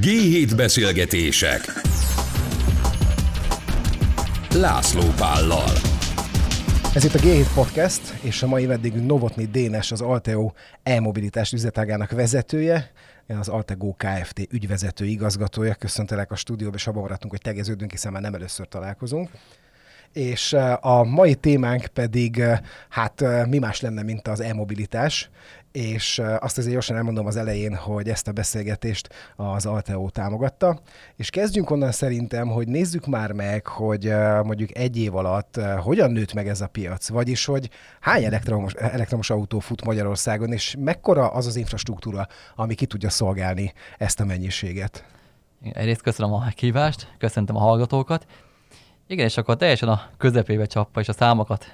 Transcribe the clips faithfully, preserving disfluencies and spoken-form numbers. gé hét beszélgetések László Pállal. Ez itt a gé hét Podcast, és a mai vendégünk Novotnyi Dénes, az Altego e-mobilitás üzletágának vezetője, az Altego Kft. Ügyvezető igazgatója. Köszöntelek a stúdióba, és abban maradtunk, hogy tegeződünk, hiszen már nem először találkozunk. És a mai témánk pedig, hát mi más lenne, mint az e-mobilitás, és azt azért gyorsan elmondom az elején, hogy ezt a beszélgetést az Altego támogatta, és kezdjünk onnan szerintem, hogy nézzük már meg, hogy mondjuk egy év alatt hogyan nőtt meg ez a piac, vagyis hogy hány elektromos, elektromos autó fut Magyarországon, és mekkora az az infrastruktúra, ami ki tudja szolgálni ezt a mennyiséget. Egyrészt köszönöm a kívást, köszöntöm a hallgatókat. Igen, és akkor teljesen a közepébe csapva, és a számokat,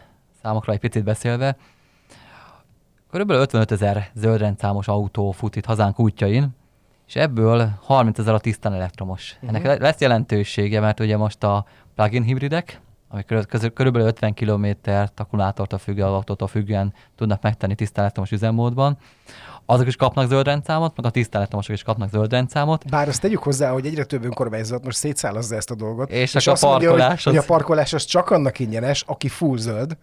számokra egy picit beszélve, körülbelül ötvenöt ezer zöldrendszámos autó fut itt hazánk útjain, és ebből harminc ezer a tisztán elektromos. Uh-huh. Ennek lesz jelentősége, mert ugye most a plug-in hibridek, amik körül, körülbelül ötven kilométert akkumulátortól függően, autótól függően tudnak megtenni tisztán elektromos üzemmódban, azok is kapnak zöldrendszámot, meg a tiszteletlenosok is kapnak zöldrendszámot. Bár azt tegyük hozzá, hogy egyre több önkormányzat most szétszálazza ezt a dolgot. És, és a azt parkolás mondja, hogy, az... hogy a parkolás az csak annak ingyenes, aki full zöld.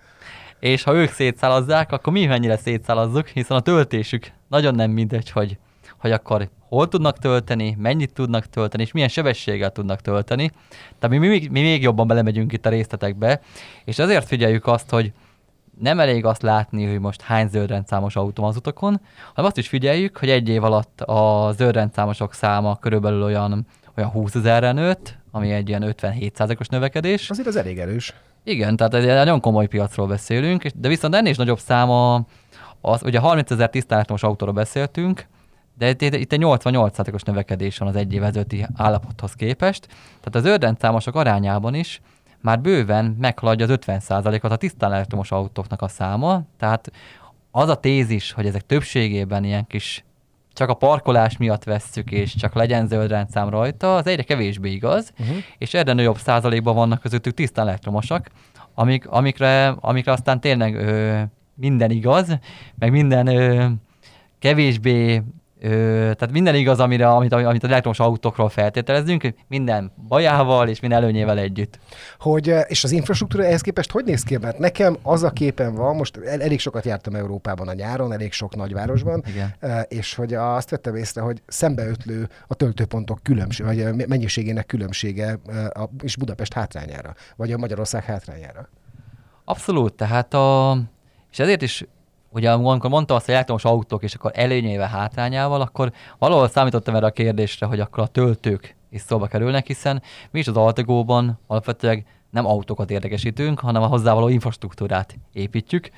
És ha ők szétszálazzák, akkor mi mennyire szétszálazzuk, hiszen a töltésük nagyon nem mindegy, hogy, hogy akkor hol tudnak tölteni, mennyit tudnak tölteni, és milyen sebességgel tudnak tölteni. Tehát mi, mi, mi még jobban belemegyünk itt a részletekbe, és azért figyeljük azt, hogy nem elég azt látni, hogy most hány zöldrendszámos autó van az utakon, hanem azt is figyeljük, hogy egy év alatt a zöldrendszámosok száma körülbelül olyan, olyan húszezerre nőtt, ami egy ilyen ötvenhét százalékos növekedés. Azért az elég erős. Igen, tehát egy nagyon komoly piacról beszélünk, de viszont ennél is nagyobb száma, az, ugye harminc ezer tisztánlátomos autóról beszéltünk, de itt egy nyolcvannyolc százalékos növekedés van az egy év ezelőtti állapothoz képest, tehát az zöldrendszámosok arányában is már bőven meghaladja az ötven százalékot a tisztán elektromos autóknak a száma, tehát az a tézis, hogy ezek többségében ilyen kis csak a parkolás miatt vesszük, és csak legyen zöldrendszám rajta, az egyre kevésbé igaz, uh-huh. és egyre nagyobb százalékban vannak közöttük tisztán elektromosak, amik, amikre, amikre aztán tényleg ö, minden igaz, meg minden ö, kevésbé Ö, tehát minden igaz, amire, amit, amit az elektromos autókról feltételezünk, minden bajával és minden előnyével együtt. Hogy, és az infrastruktúra ehhez képest hogy néz ki? Mert nekem az a képen van, most el, elég sokat jártam Európában a nyáron, elég sok nagyvárosban, igen. És hogy azt vettem észre, hogy szembeötlő a töltőpontok különbség, vagy mennyiségének különbsége a, és Budapest hátrányára, vagy a Magyarország hátrányára. Abszolút, tehát a, és ezért is ugye amikor mondtam azt, hogy elektromos autók, és akkor előnyével, hátrányával, akkor valahol számítottam erre a kérdésre, hogy akkor a töltők is szóba kerülnek, hiszen mi is az Altegóban alapvetőleg nem autókat érdekesítünk, hanem a hozzávaló infrastruktúrát építjük.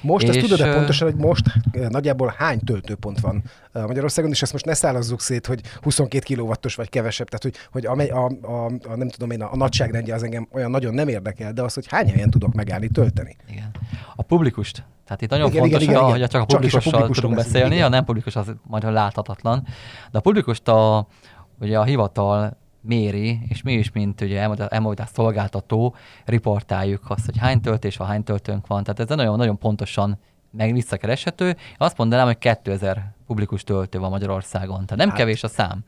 Most, és... ezt tudod-e pontosan, hogy most nagyjából hány töltőpont van Magyarországon, és ezt most ne szállazzuk szét, hogy huszonkét kilowattos vagy kevesebb, tehát hogy, hogy amely, a, a, a, nem tudom én, a, a nagyságrendje az engem olyan nagyon nem érdekel, de az, hogy hány helyen tudok megállni, tölteni. Igen. A publikust. Tehát itt nagyon igen, fontos, igen, igen, a, igen. hogy csak a publikussal tudunk beszélni, igen. A nem publikus az majd láthatatlan. De a publikust a, ugye a hivatal méri, és mi is, mint e-mobilitás szolgáltató, riportáljuk azt, hogy hány töltés van, hány töltőnk van. Tehát ez nagyon-nagyon pontosan meg visszakereshető. Azt mondanám, hogy kétezer publikus töltő van Magyarországon. Tehát nem hát, kevés a szám.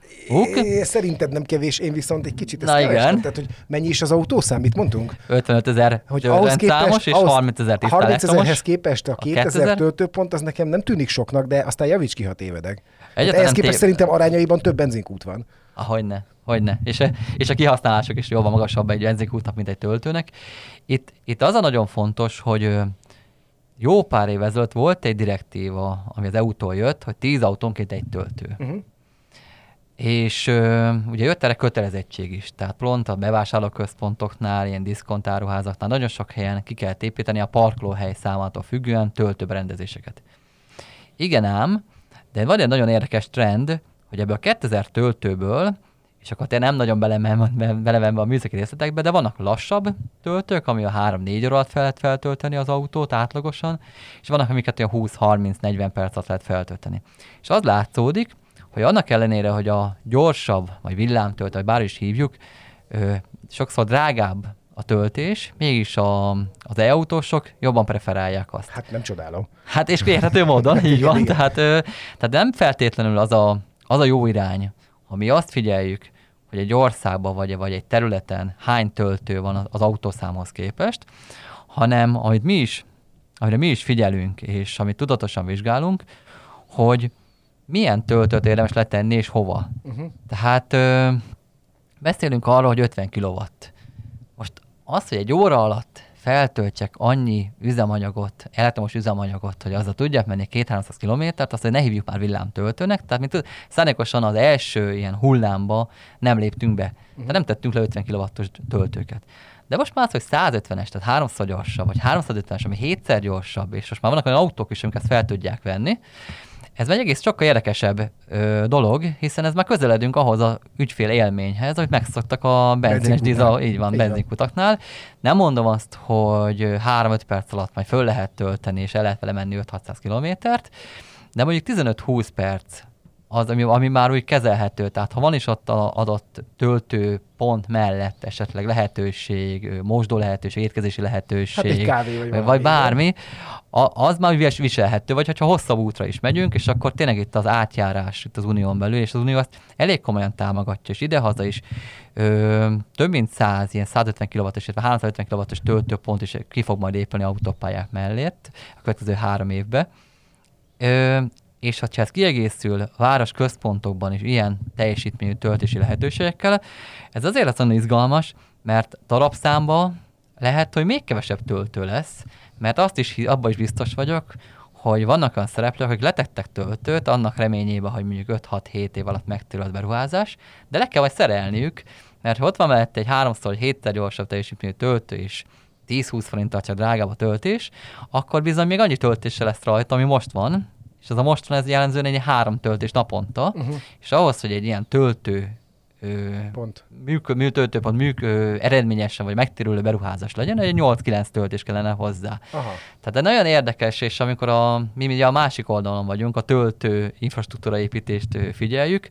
É, szerinted nem kevés, én viszont egy kicsit ezt kerestem. Tehát, hogy mennyi is az autószám, mit mondtunk? ötvenöt ezer zöldrendszámos és harminc ezer tisztán elektromos. harminc ezerhez képest a kétezer töltőpont az nekem nem tűnik soknak, de aztán javíts ki, ha tévedek. Hát ehhez képest szerintem arányaiban több benzinkút van. Hogyne, hogyne. És, és a kihasználások is jóval magasabb egy benzinkútnak, mint egy töltőnek. Itt, itt az a nagyon fontos, hogy jó pár év ezelőtt volt egy direktíva, ami az é u-tól jött, hogy tíz autónként egy töltő. Uh-huh. És ö, ugye jött erre kötelezettség is, tehát pont a bevásárlóközpontoknál, ilyen diszkontáruházaknál nagyon sok helyen ki kell építeni a parkolóhely számától függően töltőberendezéseket. Igen ám, de van egy nagyon érdekes trend, hogy ebből a kétezer töltőből, és akkor te nem nagyon belemenve a műszaki részletekbe, de vannak lassabb töltők, ami a három-négy óra alatt fel lehet feltölteni az autót átlagosan, és vannak, amiket olyan húsz-harminc-negyven perc alatt lehet feltölteni. És az látszódik, hogy annak ellenére, hogy a gyorsabb, vagy villámtöltő, vagy bár is hívjuk, ö, sokszor drágább a töltés, mégis a, az e-autósok jobban preferálják azt. Hát nem csodálom. Hát és érthető módon, így van. Tehát, ö, tehát nem feltétlenül az a, az a jó irány, Ha mi azt figyeljük, hogy egy országban vagy, vagy egy területen hány töltő van az autószámhoz képest, hanem amit mi is, amire mi is figyelünk, és amit tudatosan vizsgálunk, hogy milyen töltőt érdemes letenni, és hova. Uh-huh. Tehát ö, beszélünk arról, hogy ötven kilowatt. Most az, hogy egy óra alatt feltöltsek annyi üzemanyagot, elektromos üzemanyagot, hogy azzal tudjak menni kétszáz-háromszáz kilométert, azt, hogy ne hívjuk már villámtöltőnek, tehát mi tud, szándékosan az első ilyen hullámba nem léptünk be. Uh-huh. Tehát nem tettünk le ötven kilowattos töltőket. De most már az, hogy száz ötvenes, tehát háromszor gyorsabb, vagy háromszázötvenes, ami hétszer gyorsabb, és most már vannak olyan autók is, amik ezt fel tudják venni. Ez egy egész sokkal érdekesebb ö, dolog, hiszen ez már közeledünk ahhoz a ügyfél élményhez, amit megszoktak a benzines dízel, így van, benzinkutaknál. Nem mondom azt, hogy három-öt perc alatt majd föl lehet tölteni, és el lehet vele menni ötszáz-hatszáz kilométert, de mondjuk tizenöt-húsz perc az, ami, ami már úgy kezelhető. Tehát ha van is ott a adott töltőpont mellett esetleg lehetőség, mosdó lehetőség, étkezési lehetőség, hát egy kávé vagy, vagy, vagy bármi, a, az már úgy viselhető, vagy ha hosszabb útra is megyünk, és akkor tényleg itt az átjárás itt az unión belül, és az unió azt elég komolyan támogatja, és idehaza is ö, több mint száz, ilyen száz ötven kilowattos, illetve háromszázötven kilowattos töltőpont is ki fog majd épülni autópályák mellett a következő három évben. Ö, és ha ez kiegészül város központokban is ilyen teljesítményű töltési lehetőségekkel, ez azért lesz nagyon izgalmas, mert darabszámban lehet, hogy még kevesebb töltő lesz, mert azt is, abban is biztos vagyok, hogy vannak olyan szereplők, akik letettek töltőt, annak reményében, hogy mondjuk öt-hat-hét év alatt megtérül a beruházás, de le kell majd szerelniük, mert ha ott van mellett egy háromszor, hétszer gyorsabb teljesítményű töltő is, tíz-húsz forinttal csak drágább a töltés, akkor bizony még annyi töltése lesz rajta, ami most van, és az a most van, ez jellemzően egy három töltés naponta, uh-huh. és ahhoz, hogy egy ilyen töltő ö, pont. Műk, mű, töltőpont műk, ö, eredményesen vagy megtérülő beruházás legyen, egy nyolc-kilenc töltés kellene hozzá. Aha. Tehát egy nagyon érdekes, és amikor a, mi ugye a másik oldalon vagyunk, a töltő infrastruktúra építést figyeljük,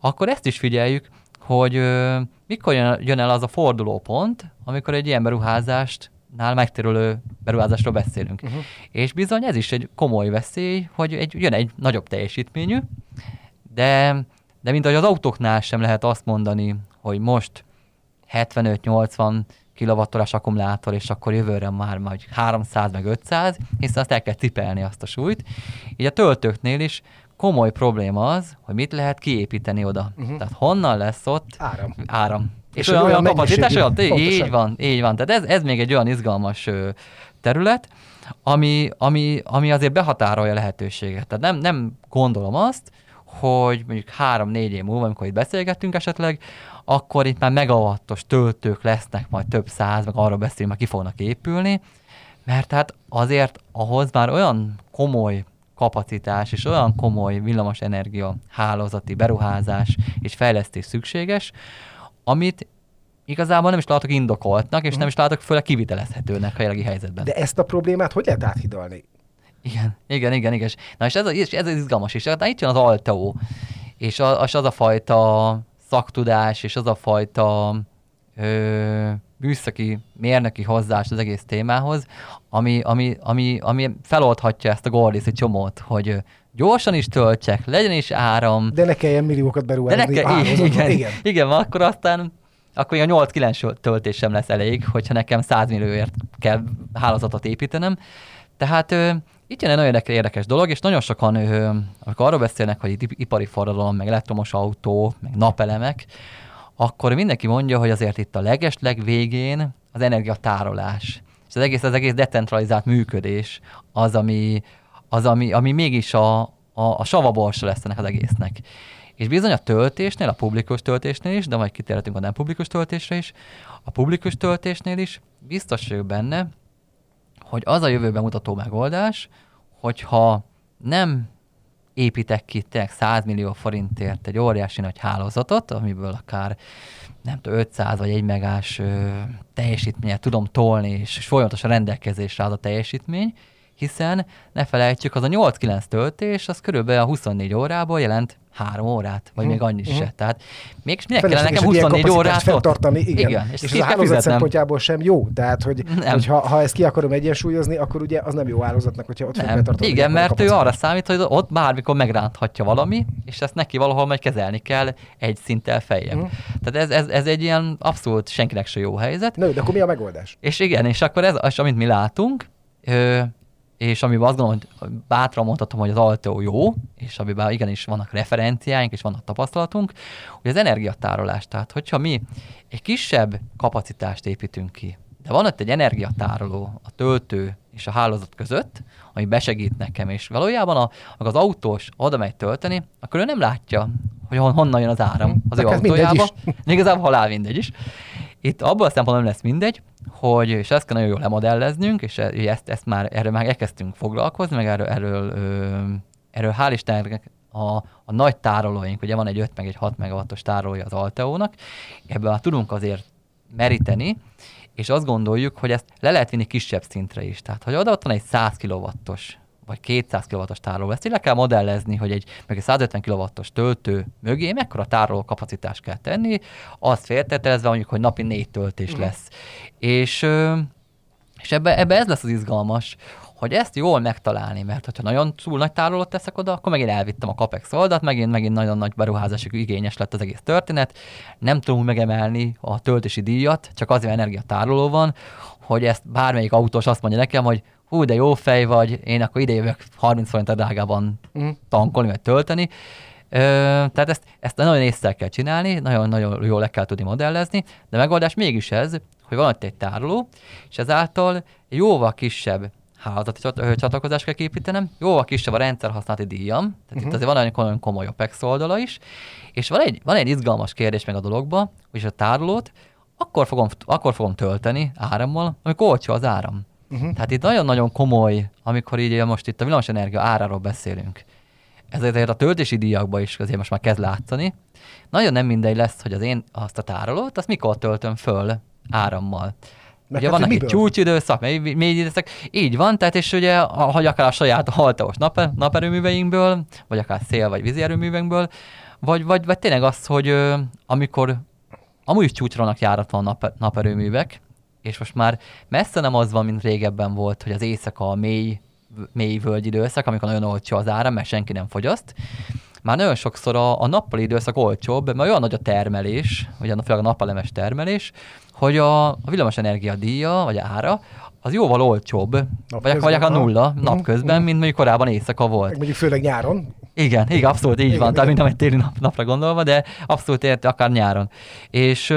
akkor ezt is figyeljük, hogy ö, mikor jön, jön el az a fordulópont, amikor egy ilyen beruházást nál megtérülő beruházásról beszélünk. Uh-huh. És bizony ez is egy komoly veszély, hogy egy, jön egy nagyobb teljesítményű, de, de mint ahogy az autóknál sem lehet azt mondani, hogy most hetvenöt-nyolcvan kilowattórás akkumulátor, és akkor jövőre már majd háromszáz meg ötszáz, hiszen azt el kell cipelni azt a súlyt. Így a töltőknél is komoly probléma az, hogy mit lehet kiépíteni oda. Uh-huh. Tehát honnan lesz ott áram. áram. És, és olyan, olyan kapacitás, olyan, így van, így van. Tehát ez, ez még egy olyan izgalmas terület, ami, ami, ami azért behatárolja a lehetőséget. Tehát nem, nem gondolom azt, hogy mondjuk három-négy év múlva, amikor itt beszélgettünk esetleg, akkor itt már megavattos töltők lesznek majd több száz, meg arról beszélünk, már ki fognak épülni, mert hát azért ahhoz már olyan komoly kapacitás és olyan komoly villamos energia hálózati beruházás és fejlesztés szükséges, amit igazából nem is látok indokoltnak, és mm. nem is látok főleg kivitelezhetőnek a jelenlegi helyzetben. De ezt a problémát hogy lehet áthidalni? Igen, igen, igen, igen. Na és ez, a, és ez az izgalmas is. Na, itt jön az Altego, és, a, és az a fajta szaktudás, és az a fajta ö, műszaki, mérnöki hozzás az egész témához, ami, ami, ami, ami feloldhatja ezt a gordiszi csomót, hogy gyorsan is töltsek, legyen is áram. De ne kelljen milliókat beruházni. Kell, áram, igen, igen. igen, akkor aztán akkor a nyolc-kilenc töltés sem lesz elég, hogyha nekem száz millióért kell hálózatot építenem. Tehát ö, itt jön egy nagyon érdekes dolog, és nagyon sokan, ö, amikor arról beszélnek, hogy itt ipari forradalom, meg elektromos autó, meg napelemek, akkor mindenki mondja, hogy azért itt a legesleg végén az energiatárolás. És az egész, az egész decentralizált működés az, ami az, ami, ami mégis a, a, a savaborsa lesz ennek az egésznek. És bizony a töltésnél, a publikus töltésnél is, de majd kitérhetünk a nem publikus töltésre is, a publikus töltésnél is biztos vagyok benne, hogy az a jövőben mutató megoldás, hogyha nem építek ki tényleg száz millió forintért egy óriási nagy hálózatot, amiből akár nem tudom, ötszáz vagy egy megás ö, teljesítményt tudom tolni, és, és folyamatosan rendelkezésre áll a teljesítmény, hiszen ne felejtsük, az a nyolc-kilenc töltés, az körülbelül a huszonnégy órából jelent három órát, vagy mm. még annyi mm. se. Tehát mégis minek kellene nekem huszonnégy órát fenntartani, igen. igen. És, és az hálózat szempontjából sem jó. Tehát, hogy, hogy ha, ha ezt ki akarom egyensúlyozni, akkor ugye az nem jó hálózatnak, hogyha ott fenn tartom. Igen, mert ő arra számít, hogy ott bármikor megránthatja valami, és ezt neki valahol majd kezelni kell egy szinttel feljebb. Mm. Tehát ez, ez, ez egy ilyen abszolút senkinek se jó helyzet. Na, de akkor mi a megoldás? És igen, és akkor ez az, amit mi látunk, ö, és amiben azt gondolom, hogy bátran mondhatom, hogy az Altego jó, és amiben igenis vannak referenciáink, és vannak tapasztalatunk, hogy az energiatárolás. Tehát, hogyha mi egy kisebb kapacitást építünk ki, de van ott egy energiatároló, a töltő és a hálózat között, ami besegít nekem, és valójában a, az autós oda megy tölteni, akkor ő nem látja, hogy honnan jön az áram az ő autójába. Igazából halál mindegy is. Itt abból a szempontból nem lesz mindegy, hogy, és ezt kell nagyon jól lemodelleznünk, és ezt, ezt már, erről már elkezdtünk foglalkozni, meg erről, erről, erről hál' Istennek a, a nagy tárolóink, ugye van egy öt meg egy hat megawattos tárolója az Altegónak, ebből már tudunk azért meríteni, és azt gondoljuk, hogy ezt le lehet vinni kisebb szintre is. Tehát, hogy oda ott van egy száz kilowattos, vagy kétszáz kilowattos tároló, ezt így le kell modellezni, hogy egy, meg egy százötven kilowattos töltő mögé mekkora tároló kapacitást kell tenni, azt feltételezve mondjuk, hogy napi négy töltés mm. lesz. És, és ebbe, ebbe ez lesz az izgalmas, hogy ezt jól megtalálni, mert ha nagyon túl nagy tárolót teszek oda, akkor megint elvittem a CAPEX oldalt, megint, megint nagyon nagy beruházásig igényes lett az egész történet, nem tudom megemelni a töltési díjat, csak azért energiatároló van, hogy ezt bármelyik autós azt mondja nekem, hogy hú, de jó fej vagy, én akkor ide jövök harminc forint a drágában mm. tankolni, vagy tölteni. Ö, tehát ezt, ezt nagyon észre kell csinálni, nagyon-nagyon jól le kell tudni modellezni, de a megoldás mégis ez, hogy van ott egy tároló, és ezáltal jóval kisebb hálózati csat- csatlakozást kell képítenem, jóval kisebb a rendszerhasználati díjam, tehát mm-hmm. itt azért van nagyon komoly OPEX oldala is, és van egy, van egy izgalmas kérdés meg a dologban, hogy a tárolót akkor fogom, akkor fogom tölteni árammal, amikor olcsó az áram. Uh-huh. Tehát itt nagyon-nagyon komoly, amikor így most itt a villamosenergia áráról beszélünk. Ezért a töltési díjakban is azért most már kezd látszani. Nagyon nem mindegy lesz, hogy az én azt a tárolót, azt mikor töltöm föl árammal. Mert ugye vannak itt csúcsidőszak, mély időszak, így van, tehát és ugye, ahogy akár a saját haltaos nap, naperőműveinkből, vagy akár szél- vagy vízi erőműveinkből, vagy, vagy, vagy tényleg az, hogy amikor amúgy is csúcsronak járatlan nap, naperőművek, és most már messze nem az van, mint régebben volt, hogy az éjszaka a mély, mély völgy időszak, amikor nagyon olcsó az áram, mert senki nem fogyaszt. Már nagyon sokszor a, a nappali időszak olcsóbb, mert olyan nagy a termelés, ugye főleg a napelemes termelés, hogy a, a villamosenergia díja, vagy ára, az jóval olcsóbb, vagy, vagy akár nulla napközben, mint mondjuk korábban éjszaka volt. Meg mondjuk főleg nyáron. Igen, igen, abszolút így igen, van, igen. Tehát minden egy téli nap, napra gondolva, de abszolút ért akár nyáron. És...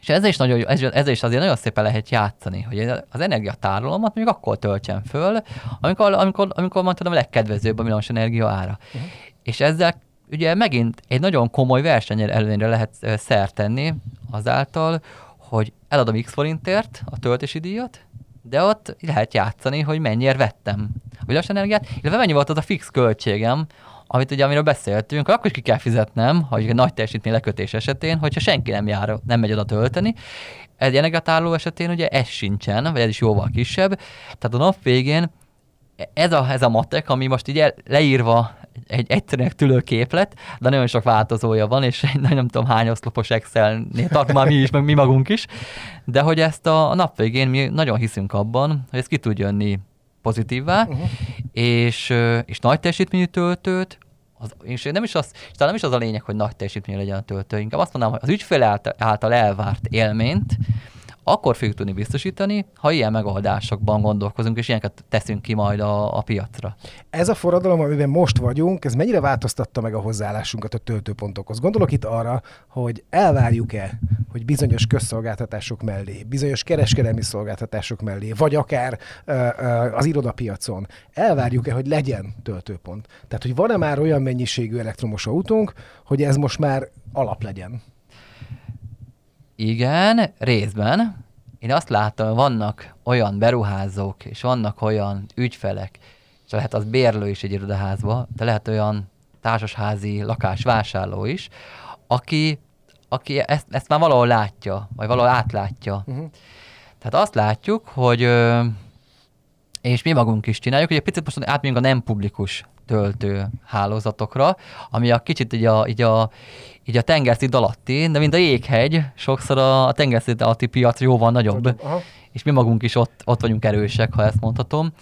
És ezzel is, nagyon, ezzel is azért nagyon szépen lehet játszani, hogy az energiatárolásomat mondjuk akkor töltsem föl, amikor, amikor, amikor mondtam, a legkedvezőbb a villamos energia ára. Uh-huh. És ezzel ugye megint egy nagyon komoly versenyelőnyre lehet szert tenni azáltal, hogy eladom x forintért a töltési díjat, de ott lehet játszani, hogy mennyire vettem a villamos energiát, illetve mennyi volt az a fix költségem, amit ugye, amiről beszéltünk, akkor is ki kell fizetnem, ha egy nagy teljesítmény lekötés esetén, hogyha senki nem jár, nem megy oda tölteni. Egy energiatároló esetén ugye ez sincsen, vagy ez is jóval kisebb. Tehát a nap végén ez a, ez a matek, ami most így el, leírva egy egyszerűnek tűnő képlet, de nagyon sok változója van, és nem tudom hány oszlopos Excelnél tartunk már mi is, meg mi magunk is, de hogy ezt a, a nap végén mi nagyon hiszünk abban, hogy ez ki tud jönni pozitívvá, uh-huh. és, és nagy teljesítményű töltőt, az, és, nem is az, és nem is az a lényeg, hogy nagy teljesítményű legyen a töltő, inkább azt mondanám, hogy az ügyfél által, által elvárt élményt akkor fogjuk tudni biztosítani, ha ilyen megoldásokban gondolkozunk, és ilyeneket teszünk ki majd a, a piacra. Ez a forradalom, amiben most vagyunk, ez mennyire változtatta meg a hozzáállásunkat a töltőpontokhoz? Gondolok itt arra, hogy elvárjuk-e, hogy bizonyos közszolgáltatások mellé, bizonyos kereskedelmi szolgáltatások mellé, vagy akár ö, ö, az irodapiacon, elvárjuk-e, hogy legyen töltőpont? Tehát, hogy van-e már olyan mennyiségű elektromos autónk, hogy ez most már alap legyen? Igen, részben. Én azt látom, hogy vannak olyan beruházók, és vannak olyan ügyfelek, és lehet az bérlő is egy irodaházba, de lehet olyan társasházi lakásvásárló is, aki, aki ezt, ezt már valahol látja, vagy valahol átlátja. Uh-huh. Tehát azt látjuk, hogy ö, és mi magunk is csináljuk, hogy egy picit most átmegyünk a nem publikus töltő hálózatokra, ami a kicsit így a, így a, így a tengerszint alatti, de mint a jéghegy, sokszor a tengerszint alatti piac jóval nagyobb, aha, és mi magunk is ott, ott vagyunk erősek, ha ezt mondhatom.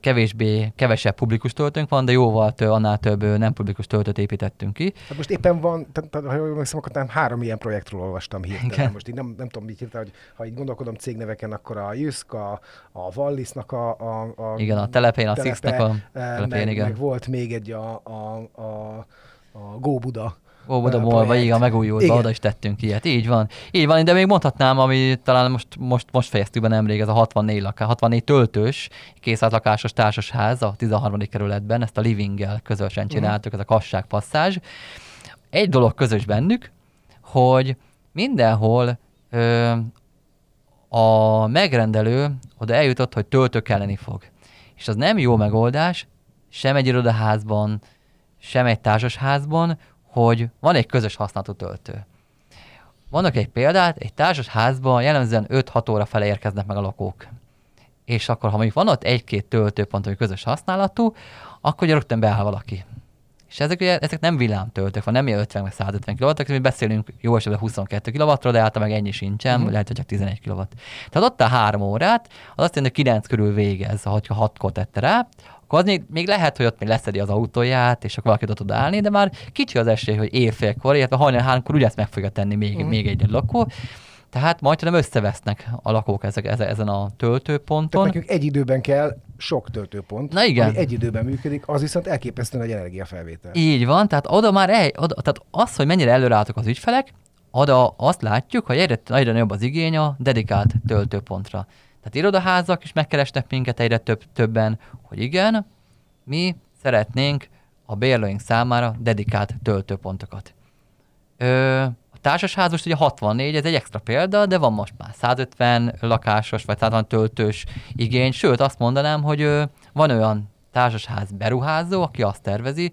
Kevésbé, kevesebb publikus töltőnk van, de jóval több, annál több nem publikus töltőt építettünk ki. Hát most éppen van, te, te, ha jól emlékszem, akkor három ilyen projektről olvastam hirtelen. Most így nem, nem tudom, mit hirtelen, hogy ha így gondolkodom cégneveken, akkor a Jusk, a, a Wallisnak a, a, a... Igen, a telepén, a Sixnek a telepén, meg, igen. Meg volt még egy a, a, a, a Go Buda. Ó, Buda Molva, igen, megújultba, oda is tettünk ilyet. Így van. Így van, de még mondhatnám, ami talán most, most, most fejeztük be nemrég, ez a hatvannégy, laká, hatvannégy töltős, kétszáz lakásos társasház a tizenharmadik kerületben, ezt a Livinggel közösen csináltuk, ez a Kassák passzázs. Egy dolog közös bennük, hogy mindenhol ö, a megrendelő oda eljutott, hogy töltő kelleni fog. És az nem jó megoldás, sem egy irodaházban, sem egy társasházban, hogy van egy közös használatú töltő. Vannak egy példát, egy társasházban jellemzően öt-hat óra fele érkeznek meg a lakók. És akkor, ha mondjuk van ott egy-két töltőpont, ami közös használatú, akkor rögtön beáll valaki. És ezek, ezek nem villámtöltők, van nem ilyen ötven meg százötven kilovattok, mi beszélünk jó esetben huszonkettő kilovatról, de általában meg ennyi sincsen, mm-hmm. lehet, hogy csak tizenegy kilovatt. Tehát ott a három órát, az azt jelenti, hogy kilenc körül végez, ha hatkor tette rá, akkor az még, még lehet, hogy ott még leszedi az autóját, és akkor valaki oda tud állni, de már kicsi az esély, hogy éjfélkor, illetve hajnal háromkor ugye ezt meg fogja tenni még, mm. még egy lakó. Tehát majd nem összevesznek a lakók ezek, ezen a töltőponton. Tehát nekünk egy időben kell sok töltőpont, na igen, ami egy időben működik, az viszont elképesztően egy energiafelvétel. Így van, tehát oda már el, oda, tehát az, hogy mennyire előreálltak az ügyfelek, oda azt látjuk, hogy egyre, egyre nagyobb az igény a dedikált töltőpontra. Tehát irodaházak is megkeresnek minket egyre több, többen, hogy igen, mi szeretnénk a bérlőink számára dedikált töltőpontokat. Ö, a társasházus ugye hatvannégy, ez egy extra példa, de van most már százötven lakásos vagy százötven töltős igény, sőt azt mondanám, hogy ö, van olyan társasház beruházó, aki azt tervezi,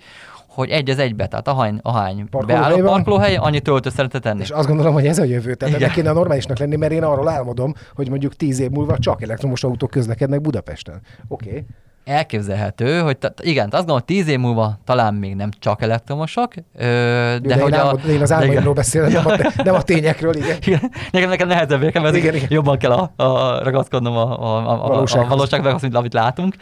hogy egy az egybe, tehát ahány, ahány beálló parkolóhely, annyi töltő szeretne tenni. És azt gondolom, hogy ez a jövő, tehát ennek kéne a normálisnak lenni, mert én arról álmodom, hogy mondjuk tíz év múlva csak elektromos autók közlekednek Budapesten. Oké. Okay. Elképzelhető, hogy t- igen, azt gondolom, hogy tíz év múlva talán még nem csak elektromosok, ö, de, de hogy én, a, álmod, én az álmaimról beszélek, ja. nem, nem a tényekről, igen. igen. Nekem, nekem nehezebb, nekem ez igen, igen. jobban kell a, a ragaszkodnom a, a, a, a valósághoz, mint amit látunk.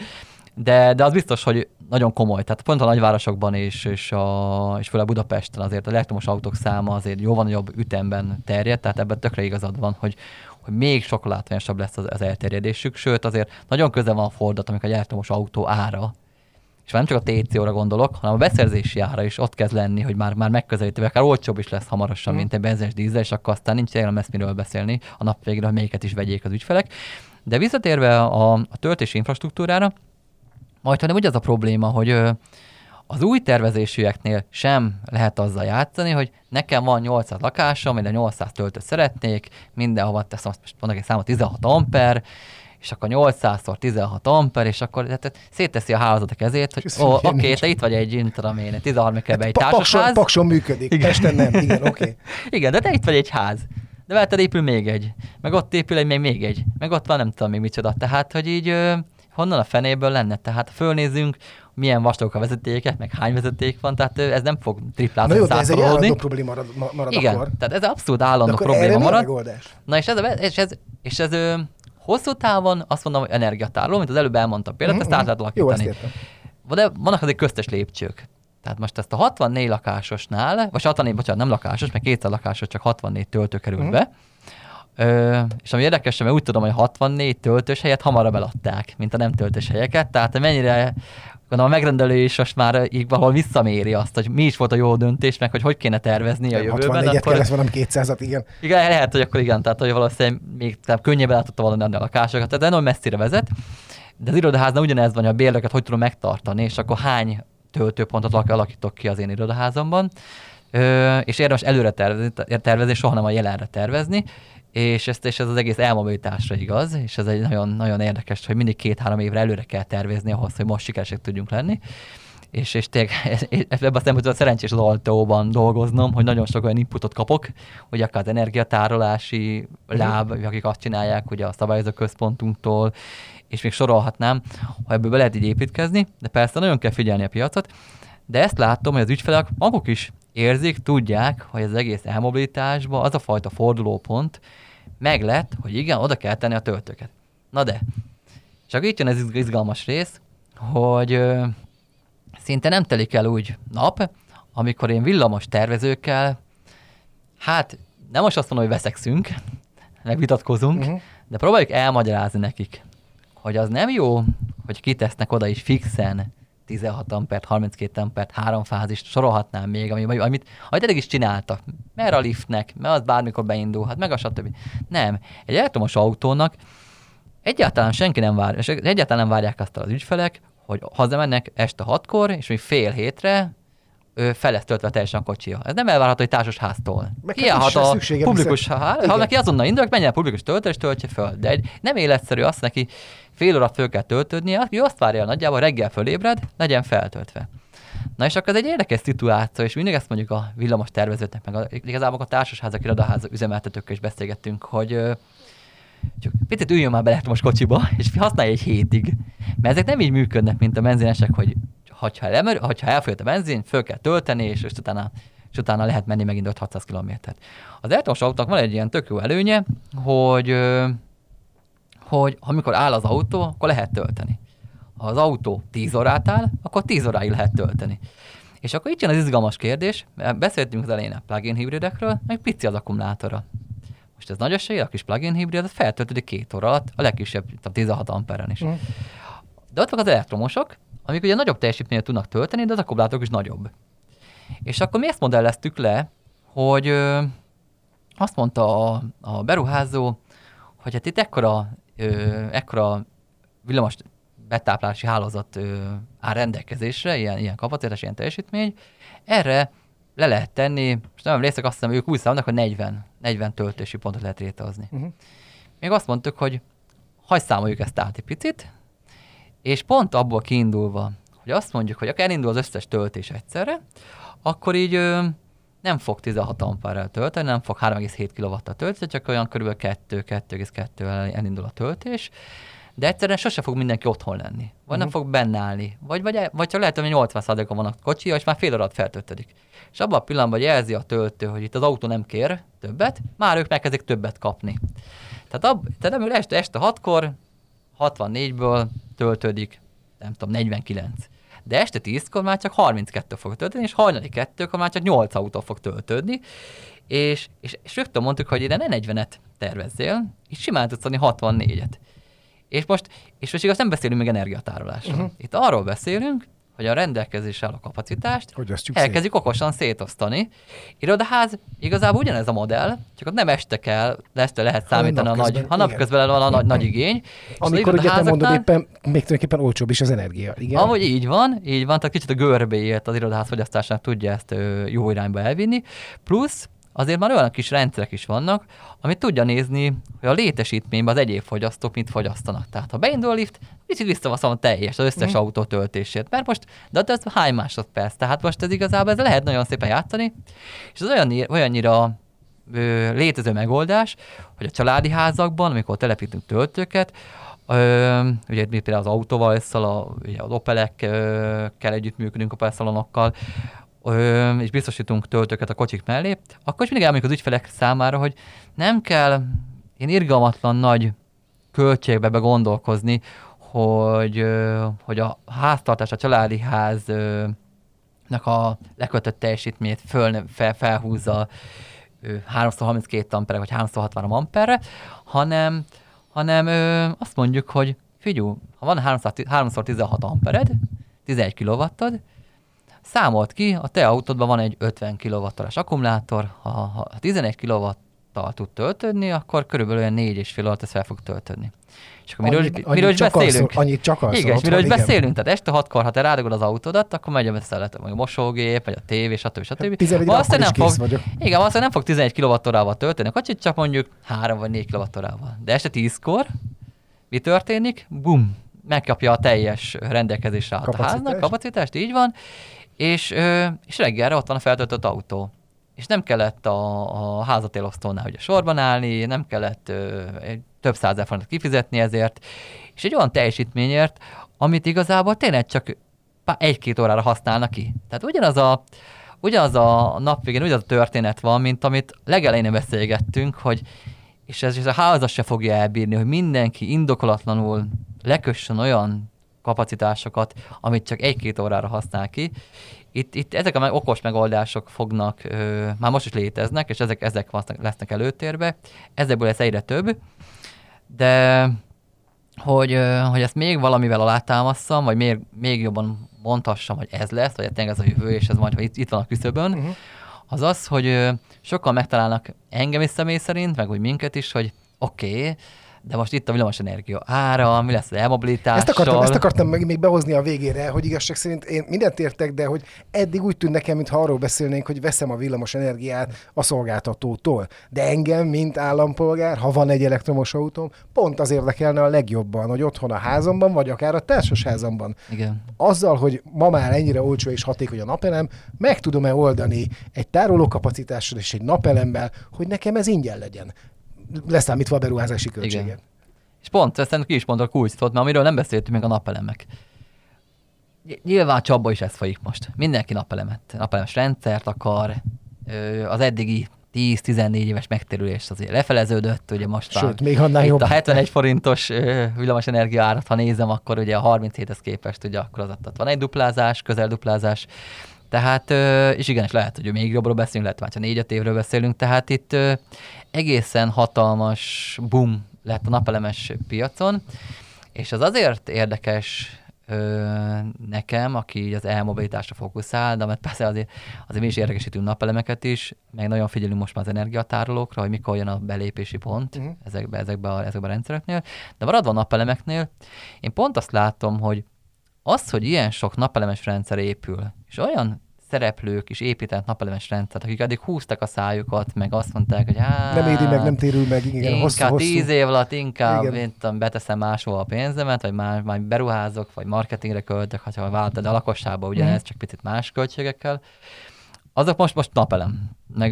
De, de az biztos, hogy nagyon komoly. Tehát pont a nagyvárosokban is, és, a, és főleg Budapesten azért az elektromos autók száma azért jóval nagyobb ütemben terjed, tehát ebben tökre igazad van, hogy, hogy még sokkal látványosabb lesz az, az elterjedésük. Sőt, azért nagyon közel van a fordulat, amikor egy elektromos autó ára, és már nem csak a té cé-óra gondolok, hanem a beszerzési ára is ott kezd lenni, hogy már, már megközelítve, akár olcsóbb is lesz hamarosan, mm. mint egy benzes dízel, és akkor aztán nincs értelme ezt miről beszélni a nap végére, hogy melyiket is vegyék az ügyfelek. De visszatérve a, a töltési infrastruktúrára, majdnem ugye az a probléma, hogy az új tervezésűeknél sem lehet azzal játszani, hogy nekem van nyolcszáz lakásom, mire nyolcszáz töltőt szeretnék, mindenhova teszem, most mondok egy számot, tizenhat amper, és akkor nyolcszázszor tizenhat amper, és akkor tehát szétteszi a házat a kezét, hogy ó, oké, okay, te itt vagy egy, én tudom én, tizenharmadik kerületben egy társasház. Pakson működik, Pesten nem, igen, oké. Igen, de te itt vagy egy ház. De veled épül még egy, meg ott épül egy, még egy, meg ott van nem tudom még micsoda. Tehát, hogy így... honnan a fenéből lenne? Tehát fölnézzünk, milyen vastagok a vezetékek, meg hány vezeték van, tehát ez nem fog triplázni. Na jó, de ez egy állandó probléma marad, marad igen, akkor. Igen, tehát ez abszolút állandó probléma marad. Na és ez, és ez, és ez ö, hosszú távon azt mondom, hogy energiatároló, mint az előbb elmondtam például, mm-hmm. ezt át lehet alakítani. Jó, de vannak azért köztes lépcsők. Tehát most ezt a hatvannégy lakásosnál, vagy hatvannégy, bocsánat, nem lakásos, mert kétszer lakásos csak hatvannégy töltő kerül mm-hmm. be, Ö, és ami érdekes, mert úgy tudom, hogy hatvannégy töltős helyet hamarabb eladták, mint a nem töltős helyeket, tehát mennyire gondolom a megrendelő is most már így valahol visszaméri azt, hogy mi is volt a jó döntés, meg hogy hogy kéne tervezni a jövőben. hatvannégyet kellett volna kétszázat, igen. Igen, lehet, hogy akkor igen, tehát hogy valószínűleg még könnyebben el tudta volna adni a lakásokat, tehát nagyon messzire vezet, de az irodaháznál ugyanez van, hogy a bérlőket hogy tudom megtartani, és akkor hány töltőpontot alakítok ki az én irodaházamban, Ö, és érdemes előre tervezni, tervezni, soha nem a jelenre tervezni, és ez, és ez az egész elmobilitásra igaz, és ez egy nagyon, nagyon érdekes, hogy mindig két-három évre előre kell tervezni ahhoz, hogy most sikeresek tudjunk lenni. és, és tényleg ebben a szempontból szerencsés az Alteóban dolgoznom, hogy nagyon sok olyan inputot kapok, hogy akár az energiatárolási láb, akik azt csinálják, hogy a szabályozó központunktól, és még sorolhatnám, ha ebből be lehet így építkezni, de persze nagyon kell figyelni a piacot, de ezt látom, hogy az ügyfelek maguk is érzik, tudják, hogy az egész elmobilitásban az a fajta fordulópont meg lett, hogy igen, oda kell tenni a töltőket. Na de, csak itt jön ez izgalmas rész, hogy ö, szinte nem telik el úgy nap, amikor én villamos tervezőkkel, hát nem most azt mondom, hogy veszekszünk, megvitatkozunk, uh-huh. de próbáljuk elmagyarázni nekik, hogy az nem jó, hogy kitesznek oda is fixen tizenhat ampert, harminckét ampert, három fázist, sorolhatnám még, amit, amit, amit eddig is csináltak. Mert a liftnek, mert az bármikor beindulhat, meg a stb. Nem. Egy elektromos autónak egyáltalán senki nem vár, és egyáltalán nem várják azt az ügyfelek, hogy hazamennek este hatkor, és még fél hétre fel lesz töltve teljesen a kocsia. Ez nem elvárható egy társasháztól. Hiállhat a publikus ház, ha neki azonnal indulok, menjen a publikus töltő, és töltse föl. De egy, nem életszerű azt neki fél óra föl kell töltődnie, ő azt várja nagyjából, reggel fölébred, legyen feltöltve. Na és akkor ez egy érdekes szituáció, és mindig ezt mondjuk a villamos tervezőknek, meg a, igazából a társasházak, irodaház üzemeltetőkkel is beszélgettünk, hogy csak picit üljön már be elektromos kocsiba, és használja egy hétig. Mert ezek nem így működnek, mint a benzinesek, hogy ha elfogyott a benzin, föl kell tölteni, és, és, utána, és utána lehet menni megint öt-hatszáz kilométert. Az elektromos autónak van egy ilyen tök jó előnye, hogy, hogy amikor áll az autó, akkor lehet tölteni. Ha az autó tíz órát áll, akkor tíz óráig lehet tölteni. És akkor itt jön az izgalmas kérdés, mert beszéltünk az elején a plug-in hibridekről, meg pici az akkumulátora. Most ez nagy esélye, a kis plug-in hibrid, az feltöltődik két óra alatt, a legkisebb tizenhat amperen is. De ott van az elektromosok, amik ugye nagyobb teljesítményet tudnak tölteni, de az akkumulátorok is nagyobb. És akkor mi ezt modelleztük le, hogy ö, azt mondta a, a beruházó, hogy hát itt ekkora, ö, ekkora villamos betáplási hálózat ö, áll rendelkezésre, ilyen, ilyen kapacitás, ilyen teljesítmény, erre le lehet tenni, most nem emlékszek, azt hiszem, ők úgy számolnak, hogy negyven töltési pontot lehet létrehozni. Uh-huh. Még azt mondtuk, hogy hagyj számoljuk ezt át egy picit, és pont abból kiindulva, hogy azt mondjuk, hogy akár indul az összes töltés egyszerre, akkor így ö, nem fog tizenhat ampárral tölteni, nem fog három egész hét kilovattal tölteni, csak olyan körülbelül kettő-kettő egész kettővel elindul a töltés, de egyszerűen sose fog mindenki otthon lenni, vagy uh-huh. nem fog benne állni, vagy, vagy, vagy ha lehet, hogy nyolcvan százalékon van a kocsia, és már fél óra alatt feltöltődik. És abban a pillanatban, hogy jelzi a töltő, hogy itt az autó nem kér többet, már ők megkezdik többet kapni. Tehát, ab, tehát nem ül este, este hatkor, hatvannégyből töltődik, nem tudom, negyvenkilenc. De este tízkor már csak harminckettő fog töltődni, és hajnali kettőkor már csak nyolc autó fog töltődni, és, és, és rögtön mondtuk, hogy ide ne negyvenet tervezzél, és simán tudsz adni hatvannégyet. És most, és most igaz, nem beszélünk még energiatárolásról. Uh-huh. Itt arról beszélünk, hogy a rendelkezésre álló kapacitást elkezdjük szét. okosan szétosztani. Irodaház igazából ugyanez a modell, csak ott nem este kell, de este lehet számítani a, a nagy, ha napközben van a nagy, nagy igény. Amikor ugye te mondod, éppen, még tulajdonképpen olcsóbb is az energia. Igen? Ahogy így van, így van, tehát kicsit a görbéjét az irodaház fogyasztásnak tudja ezt jó irányba elvinni. Plusz azért már olyan kis rendszerek is vannak, amit tudja nézni, hogy a létesítményben az egyéb fogyasztók mit fogyasztanak. Tehát ha beindul a lift, kicsit visszavaszom a teljes, az összes mm. autó töltését. Mert most, de ez hány másodperc, tehát most ez igazából, ez lehet nagyon szépen játszani, és ez olyan, olyannyira ö, létező megoldás, hogy a családi házakban, amikor telepítünk töltőket, Ö, ugye mi például az autóval, ezzel a, ugye az Opelekkel együttműködünk, Opel szalonokkal, Ö, és biztosítunk töltőket a kocsik mellé, akkor is mindig elmondjuk az ügyfelek számára, hogy nem kell én irgalmatlan nagy költségbe begondolkozni, hogy, ö, hogy a háztartás, a családi háznak a lekötött teljesítményét föl, fel, felhúzza ö, háromszor harminckét amperre, vagy háromszor hatvanhárom amperre, hanem, hanem ö, azt mondjuk, hogy figyelj, ha van háromszor tizenhat ampered, tizenegy kilowattod, számolt ki, a te autódban van egy ötven kilowattórás akkumulátor, ha, ha tizenegy kilowattal tud töltődni, akkor körülbelül olyan négy és fél órát ez fel fog töltődni. És akkor miről, annyi, miről annyi is beszélünk? Annyit csak alszol. Igen, miről is beszélünk? Tehát este hatkor, ha te rádugod az autódat, akkor megy a beszélet, a mosógép, vagy a tévé, stb. stb. tizenegy akkor nem fog, vagyok. Igen, valószínűleg nem fog tizenegy kilowattórával tölteni, a kocsit csak mondjuk három vagy négy kilowattórával. De este tízkor mi történik? Bum! megkapja a teljes rendelkezésre állt a háznak, kapacitást, így van, és, és reggelre ott van a feltöltött autó. És nem kellett a, a házatélosztónál ugye sorban állni, nem kellett ö, több százezer forintot kifizetni ezért, és egy olyan teljesítményért, amit igazából tényleg csak egy-két órára használnak ki. Tehát ugyanaz a, ugyanaz a nap végén, ugyanaz a történet van, mint amit legelején beszélgettünk, hogy és ez, ez a házat se fogja elbírni, hogy mindenki indokolatlanul lekössön olyan kapacitásokat, amit csak egy-két órára használ ki. Itt, itt ezek a okos megoldások fognak, ö, már most is léteznek, és ezek, ezek lesznek előtérbe. Ezekből lesz egyre több, de hogy, ö, hogy ezt még valamivel alátámasszam, vagy még, még jobban mondhassam, hogy ez lesz, vagy tényleg ez a jövő, és ez majd itt, itt van a küszöbön, uh-huh. az az, hogy ö, sokan megtalálnak engem is személy szerint, meg úgy minket is, hogy oké, okay, de most itt a villamosenergia ára, mi lesz az elmobilitással? Ezt akartam, ezt akartam meg még behozni a végére, hogy igazság szerint én mindent értek, de hogy eddig úgy tűnt nekem, mintha arról beszélnénk, hogy veszem a villamosenergiát a szolgáltatótól. De engem, mint állampolgár, ha van egy elektromos autóm, pont az érdekelne a legjobban, hogy otthon a házamban, vagy akár a társasházamban. Igen. Azzal, hogy ma már ennyire olcsó és hatékony a napelem, meg tudom-e oldani egy tárolókapacitással és egy napelemmel, hogy nekem ez ingyen legyen. Leszámítva a beruházási költséget. Igen. És pont, aztán ki is mondta a kulcsot, mert amiről nem beszéltünk még, a napelemek. Nyilván csapba is ez folyik most. Mindenki napelemet, napelemes rendszert akar. Az eddigi tíz-tizennégy éves megtérülés azért lefeleződött, ugye most sőt, már még annál jobb. A hetvenegy forintos villamos energia árat, ha nézem, akkor ugye a harminchéthez képest, ugye akkor az ott van egy duplázás, közel duplázás. Tehát, és igenis lehet, hogy még jobbról beszélünk, lehet, hogy már négy-öt évről beszélünk, tehát itt egészen hatalmas boom lett a napelemes piacon, és az azért érdekes nekem, aki az elmobilitásra fókuszál, de mert persze azért, azért mi is érdekesítünk napelemeket is, meg nagyon figyelünk most már az energiatárolókra, hogy mikor jön a belépési pont uh-huh. ezekbe, ezekbe, a, ezekbe a rendszereknél, de maradva a napelemeknél, én pont azt látom, hogy az, hogy ilyen sok napelemes rendszer épül, és olyan szereplők is építenek napelemes rendszert, akik eddig húztak a szájukat, meg azt mondták, hogy hát... Nem éri meg, nem térül meg, igen, hosszú-hosszú. tíz év alatt inkább én tudom, beteszem máshol a pénzemet, vagy már, már beruházok, vagy marketingre költök, ha váltad a lakosságba, ugyanez, mm. csak picit más költségekkel. Azok most, most napelem. Meg,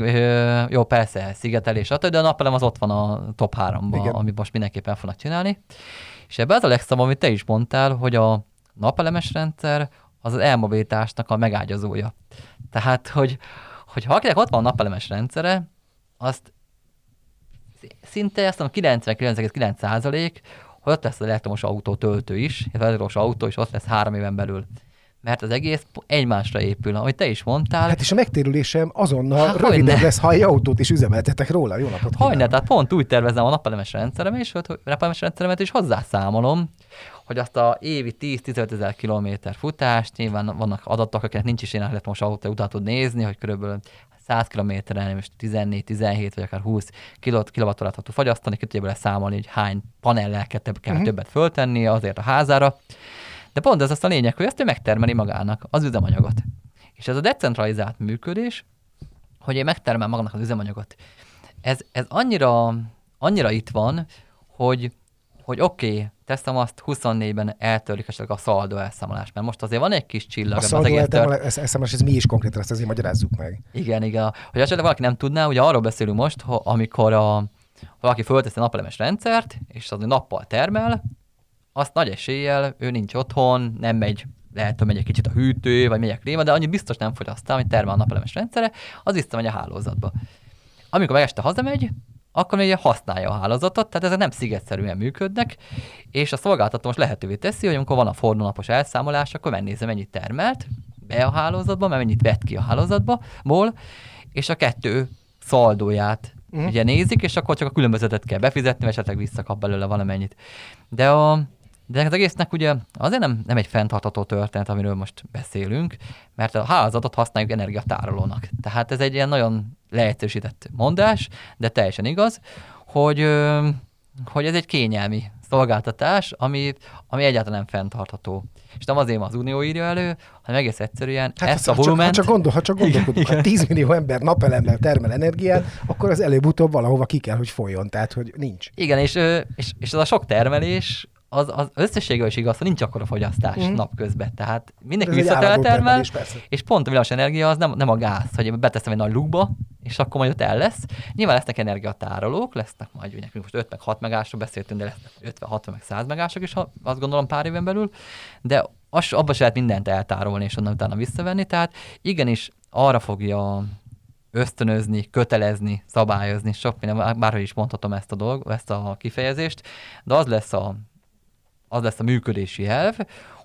jó, persze, szigetelés, stb., de a napelem az ott van a top háromban, amit most mindenképpen fognak csinálni. És ebben az a legszebb, amit te is mondtál, hogy a napelemes rendszer az az elmobilitásnak a megágyazója. Tehát, hogy, hogy ha akinek ott van a napelemes rendszere, azt szinte azt mondom kilencvenkilenc egész kilenc százalék, hogy ott lesz az elektromos autó töltő is, az elektromos autó is ott lesz három éven belül. Mert az egész egymásra épül, ahogy te is mondtál. Hát és a megtérülésem azonnal hát, rövidebb lesz, ha egy autót is üzemeltetek róla. Jó napot kívánok! Hogyne, tehát pont úgy tervezem a napelemes rendszeremet is, hogy napelemes rendszeremet is hozzászámolom, hogy azt a évi tíz-tizenöt ezer kilométer futást, nyilván vannak adatok, akinek nincs is én elektromos autó után tud nézni, hogy körülbelül száz kilométeren, most tizennégy-tizenhét vagy akár húsz kilowattórát tud fogyasztani, ki tudja bele számolni, hogy hány panellel több kell uh-huh. többet föltenni azért a házára. De pont ez azt a lényeg, hogy ezt ő megtermeli magának az üzemanyagot. És ez a decentralizált működés, hogy én megtermel magának az üzemanyagot. Ez, ez annyira, annyira itt van, hogy hogy oké, okay, teszem azt, huszonnégyben eltörlik esetleg a szaldó elszámolás, mert most azért van egy kis csillag. A szaldó elszámolás, ez mi is konkrétan, ezt azért magyarázzuk meg. Igen, igen. Hogy esetleg valaki nem tudná, ugye arról beszélünk most, ha, amikor a, valaki föltesz a napelemes rendszert, és az nappal termel, azt nagy eséllyel, ő nincs otthon, nem megy, lehet, hogy megy egy kicsit a hűtő, vagy megy a klíma, de annyit biztos nem fogyasztál, hogy termel a napelemes rendszere, az visszamegy a hálózatba. Amikor meg este hazamegy, akkor ugye használja a hálózatot, tehát ezek nem szigetszerűen működnek, és a szolgáltató most lehetővé teszi, hogy amikor van a fordulónapos elszámolás, akkor megnézze, mennyit termelt be a hálózatba, mert mennyit vett ki a hálózatból, és a kettő szaldóját mm. ugye nézik, és akkor csak a különbözetet kell befizetni, vagy esetleg visszakap belőle valamennyit. De, a, de az egésznek ugye azért nem, nem egy fenntartható történet, amiről most beszélünk, mert a hálózatot használjuk energiatárolónak. Tehát ez egy ilyen nagyon leegyszerűsített mondás, de teljesen igaz, hogy, hogy ez egy kényelmi szolgáltatás, ami, ami egyáltalán nem fenntartható. És nem azért az Unió írja elő, hanem egész egyszerűen hát ezt ha a volument... Ha csak, gondol, ha csak gondolkodunk, ha tíz millió ember napelemmel termel energiát, akkor az előbb-utóbb valahova ki kell, hogy folyjon, tehát hogy nincs. Igen, és, és, és az a sok termelés, az, az összességében is igaz, hogy nincs akkora fogyasztás mm. napközben. Tehát mindenki visszateltermel, és pont a villamos energia az nem, nem a gáz, hogy beteszem egy nagy lukba, és akkor majd ott el lesz. Nyilván lesznek energiatárolók, lesznek majd nekünk most öt meg hat megásról beszéltünk, de lesznek ötven, hatvan meg száz megások is, ha azt gondolom pár éven belül, de az, abba se lehet mindent eltárolni, és onnan utána visszavenni, tehát igenis arra fogja ösztönözni, kötelezni, szabályozni, sok minden, bárhogy is mondhatom ezt a dolg, ezt a kifejezést, de az lesz a, az lesz a működési elv,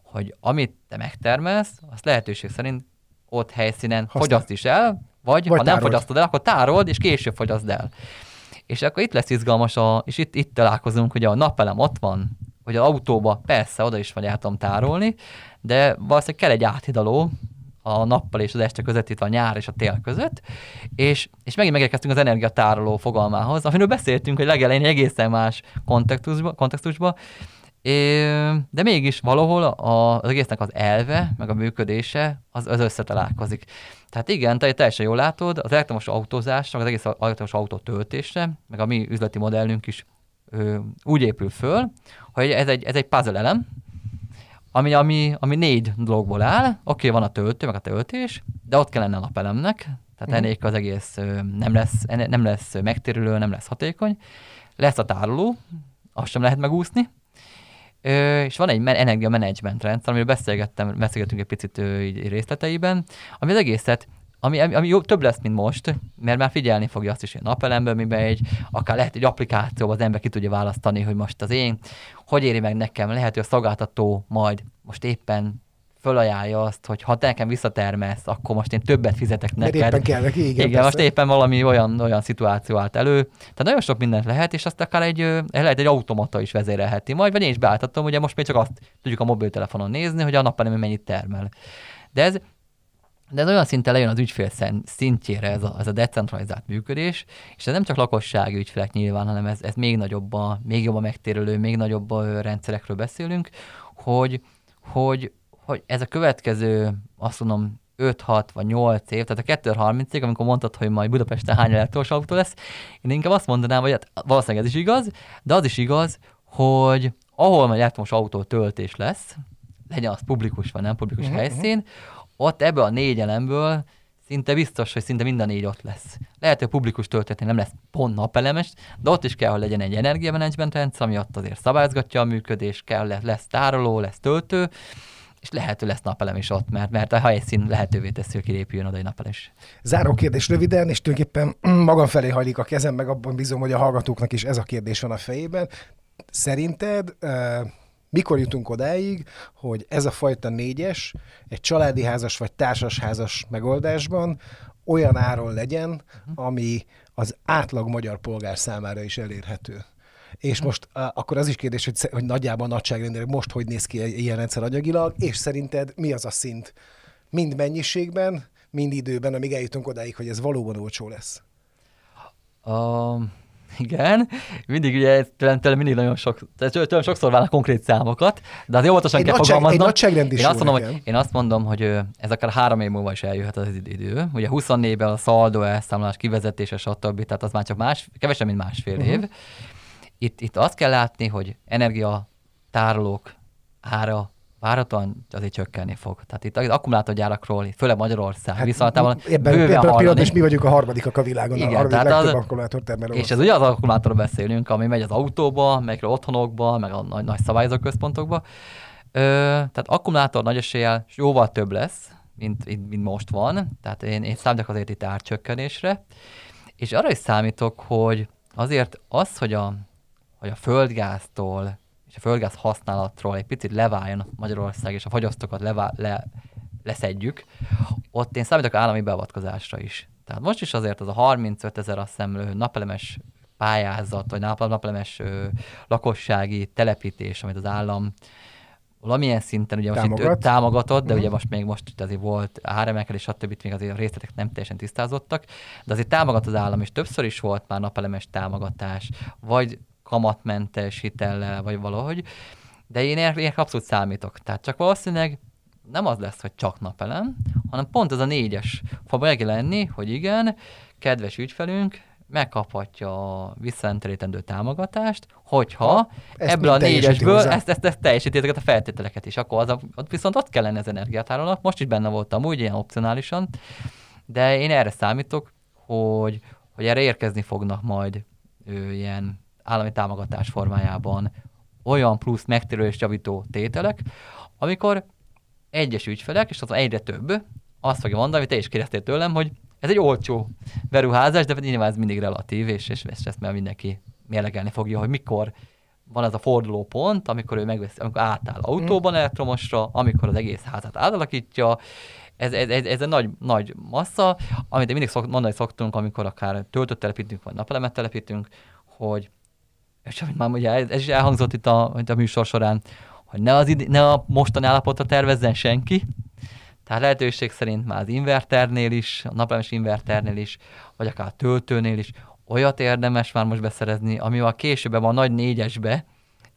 hogy amit te megtermelsz, azt lehetőség szerint ott helyszínen fogyaszt is el, vagy, vagy ha tárold. Nem fogyasztod el, akkor tárold, és később fogyaszd el. És akkor itt lesz izgalmas, a, és itt, itt találkozunk, hogy a napelem ott van, hogy az autóba persze oda is vagy el tudom tárolni, de valószínűleg kell egy áthidaló, a nappal és az este között, itt van a nyár és a tél között, és, és megint megérkeztünk az energiatároló fogalmához, amiről beszéltünk, hogy legelején egészen más kontextusba, kontextusba de mégis valahol a, az egésznek az elve, meg a működése az, az összetalálkozik. Tehát igen, te teljesen jól látod, az elektromos autózásnak, az egész elektromos autó töltésre, meg a mi üzleti modellünk is ő, úgy épül föl, hogy ez egy, ez egy puzzle elem, Ami, ami, ami négy dologból áll, oké, okay, van a töltő, meg a töltés, de ott kell lenne a napelemnek, tehát mm. enélkül az egész nem lesz, nem lesz megtérülő, nem lesz hatékony. Lesz a tároló, azt sem lehet megúszni, és van egy energiamenedzsment rendszer, amiről beszélgettem, beszélgettünk egy picit részleteiben, ami az egészet, ami, ami jó, több lesz, mint most, mert már figyelni fogja azt is, hogy a napelemből, miben egy, akár lehet egy applikációban az ember ki tudja választani, hogy most az én, hogy éri meg nekem, lehet, hogy a szolgáltató majd most éppen fölajánlja azt, hogy ha te nekem visszatermelsz, akkor most én többet fizetek neked. Mert éppen kell neki, igen. Igen, most éppen valami olyan, olyan szituáció állt elő. Tehát nagyon sok mindent lehet, és azt akár egy, lehet egy automata is vezérelheti majd, vagy én is beálltatom, ugye most még csak azt tudjuk a mobiltelefonon nézni, hogy a napelem mennyit termel. De ez De ez olyan szinten lejön az ügyfél szintjére ez a, ez a decentralizált működés, és ez nem csak lakossági ügyfelek nyilván, hanem ez, ez még nagyobb, a, még jobban megtérülő, még nagyobb a rendszerekről beszélünk, hogy, hogy, hogy ez a következő, azt mondom, öt, hat vagy nyolc év, tehát a kétezer-harmincig, amikor mondtad, hogy majd Budapesten hány elektromos autó lesz, én inkább azt mondanám, hogy hát valószínűleg ez is igaz, de az is igaz, hogy ahol majd elektromos autó töltés lesz, legyen az publikus vagy nem publikus uh-huh. helyszín, ott ebből a négy elemből szinte biztos, hogy szinte minden négy ott lesz. Lehet, hogy a publikus töltetén nem lesz pont napelemes, de ott is kell, hogy legyen egy energiamenedzsment rendszer, ami ott azért szabályozgatja a működést, kell, lesz tároló, lesz töltő, és lehet, hogy lesz napelem is ott, mert, mert a helyszín lehetővé teszi, hogy kilépjön oda egy napelem is. Záró kérdés röviden, és tulajdonképpen magam felé hajlik a kezem, meg abban bízom, hogy a hallgatóknak is ez a kérdés van a fejében. Szerinted... Uh... mikor jutunk odáig, hogy ez a fajta négyes egy családi házas vagy társasházas megoldásban olyan áron legyen, ami az átlag magyar polgár számára is elérhető? És most akkor az is kérdés, hogy, hogy nagyjából nagyságrendileg most hogy néz ki egy ilyen rendszer anyagilag, és szerinted mi az a szint? Mind mennyiségben, mind időben, amíg eljutunk odáig, hogy ez valóban olcsó lesz? Um... Igen, mindig ugye tőlem mindig nagyon sok, tőlem sokszor válnak konkrét számokat, de azért óvatosan kell fogalmaznom. Én azt mondom, hogy, én azt mondom, hogy ez akár három év múlva is eljöhet az idő. Ugye huszonnégyben a szaldó elszámolás, kivezetése, stb. Tehát az már csak más, kevesebb, mint másfél uh-huh. év. Itt, itt azt kell látni, hogy energiatárolók ára várhatóan azért csökkenni fog. Tehát itt az akkumulátorgyárakról, főleg Magyarország hát, viszonylatában bőven ebben hallani. Pillanatban is mi vagyunk a harmadikak a világon, igen, a harmadik legtöbb akkumulátortermelő. És ez ugye az akkumulátorról beszélünk, ami megy az autóba, meg otthonokba, meg a nagy, nagy szabályozó központokba. Ö, tehát akkumulátor nagy eséllyel jóval több lesz, mint, mint most van. Tehát én, én számítok azért itt árcsökkenésre. És arra is számítok, hogy azért az, hogy a, hogy a földgáztól és a földgáz használatról egy picit leváljon Magyarország, és a fogyasztókat levá- le- leszedjük, ott én számítok állami beavatkozásra is. Tehát most is azért az a harmincöt ezer, azt hiszem, napelemes pályázat, vagy napelemes ö, lakossági telepítés, amit az állam valamilyen szinten ugye most Támogat. itt támogatott, de mm. ugye most még most itt azért volt áremelkedés, stb. Még azért a részletek nem teljesen tisztázottak, de azért támogat az állam, és többször is volt már napelemes támogatás, vagy kamatmentes hitellel, vagy valahogy. De én ilyenek abszolút számítok. Tehát csak valószínűleg nem az lesz, hogy csak napelem, hanem pont ez a négyes fog megjelenni, hogy igen, kedves ügyfelünk, megkaphatja a visszarendelendő támogatást, hogyha ezt ebből a négyesből ezt, ezt, ezt teljesíti ezeket a feltételeket is. Akkor az a, viszont ott kellene az energiatárolónak. Most is benne voltam úgy, ilyen opcionálisan, de én erre számítok, hogy, hogy erre érkezni fognak majd ő, ilyen állami támogatás formájában olyan plusz megtérülést javító tételek, amikor egyes ügyfelek, és az egyre több, azt fogja mondani, amit te is kérdeztél tőlem, hogy ez egy olcsó beruházás, de nyilván ez mindig relatív, és, és, és ezt már mindenki mérlegelni fogja, hogy mikor van az a fordulópont, amikor ő megveszi, amikor átáll autóban elektromosra, amikor az egész házát átalakítja. Ez, ez, ez, ez egy nagy, nagy massza, amit mindig szok, mondani szoktunk, amikor akár töltőt telepítünk, vagy napelemet telepítünk, hogy, és amit már ugye ez is elhangzott itt a, itt a műsor során, hogy ne, az ide, ne a mostani állapotra tervezzen senki. Tehát lehetőség szerint már az inverternél is, a napelemes inverternél is, vagy akár a töltőnél is olyat érdemes már most beszerezni, ami már később van a nagy négyesbe,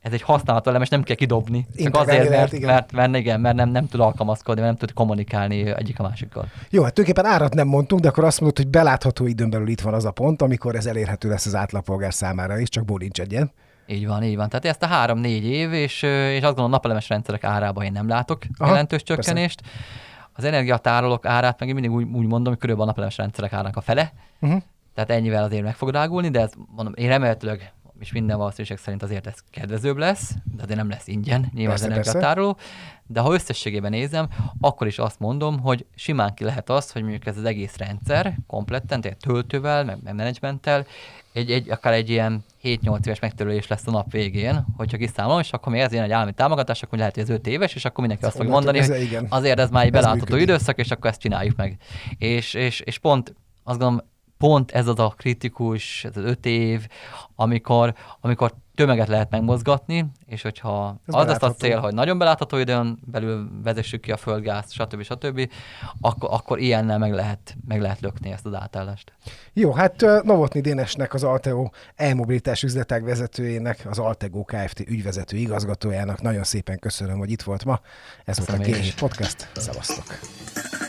ez egy használatlan elemes, nem kell kidobni. Csak azért, lehet, mert, igen. Mert, mert, igen, mert nem, nem tud alkalmazkodni, mert nem tud kommunikálni egyik a másikkal. Jó, hát tulajdonképpen árat nem mondtunk, de akkor azt mondod, hogy belátható időn belül itt van az a pont, amikor ez elérhető lesz az átlagpolgár számára is, csak bólincs egyen. Így van, így van. Tehát ezt a három-négy év, és, és azt gondolom, napelemes rendszerek árában én nem látok aha, jelentős csökkenést. Persze. Az energiatárolók árát meg én mindig úgy, úgy mondom, hogy körülbelül a napelemes rendszerek árnak a fele. Uh-huh. Tehát ennyivel azért meg fog drágulni, de ez, mondom, én remélhetőleg és minden valószínűség szerint azért ez kedvezőbb lesz, de azért nem lesz ingyen, nyilván persze, az energiatároló. De ha összességében nézem, akkor is azt mondom, hogy simán ki lehet az, hogy mondjuk ez az egész rendszer kompletten, tehát töltővel, meg menedzsmenttel, egy, egy, akár egy ilyen hét-nyolc éves megtérülés lesz a nap végén, hogyha kiszámolom, és akkor még ez ilyen egy állami támogatás, akkor lehet, hogy ez öt éves, és akkor mindenki azt fog mondani, hogy igen. Azért ez már egy belátható időszak, és akkor ezt csináljuk meg. És, és, és pont azt gondolom, pont ez az a kritikus, ez az öt év, amikor, amikor tömeget lehet megmozgatni, és hogyha ez az lesz a cél, hogy nagyon belátható időn belül vezessük ki a földgázt, stb. stb., akkor, akkor ilyennel meg lehet, meg lehet lökni ezt az átállást. Jó, hát Novotnyi Dénesnek, az Altego e-mobilitás üzletág vezetőjének, az Altego Kft. Ügyvezető igazgatójának nagyon szépen köszönöm, hogy itt volt ma. Ez volt a G hét Podcast. Szevasztok!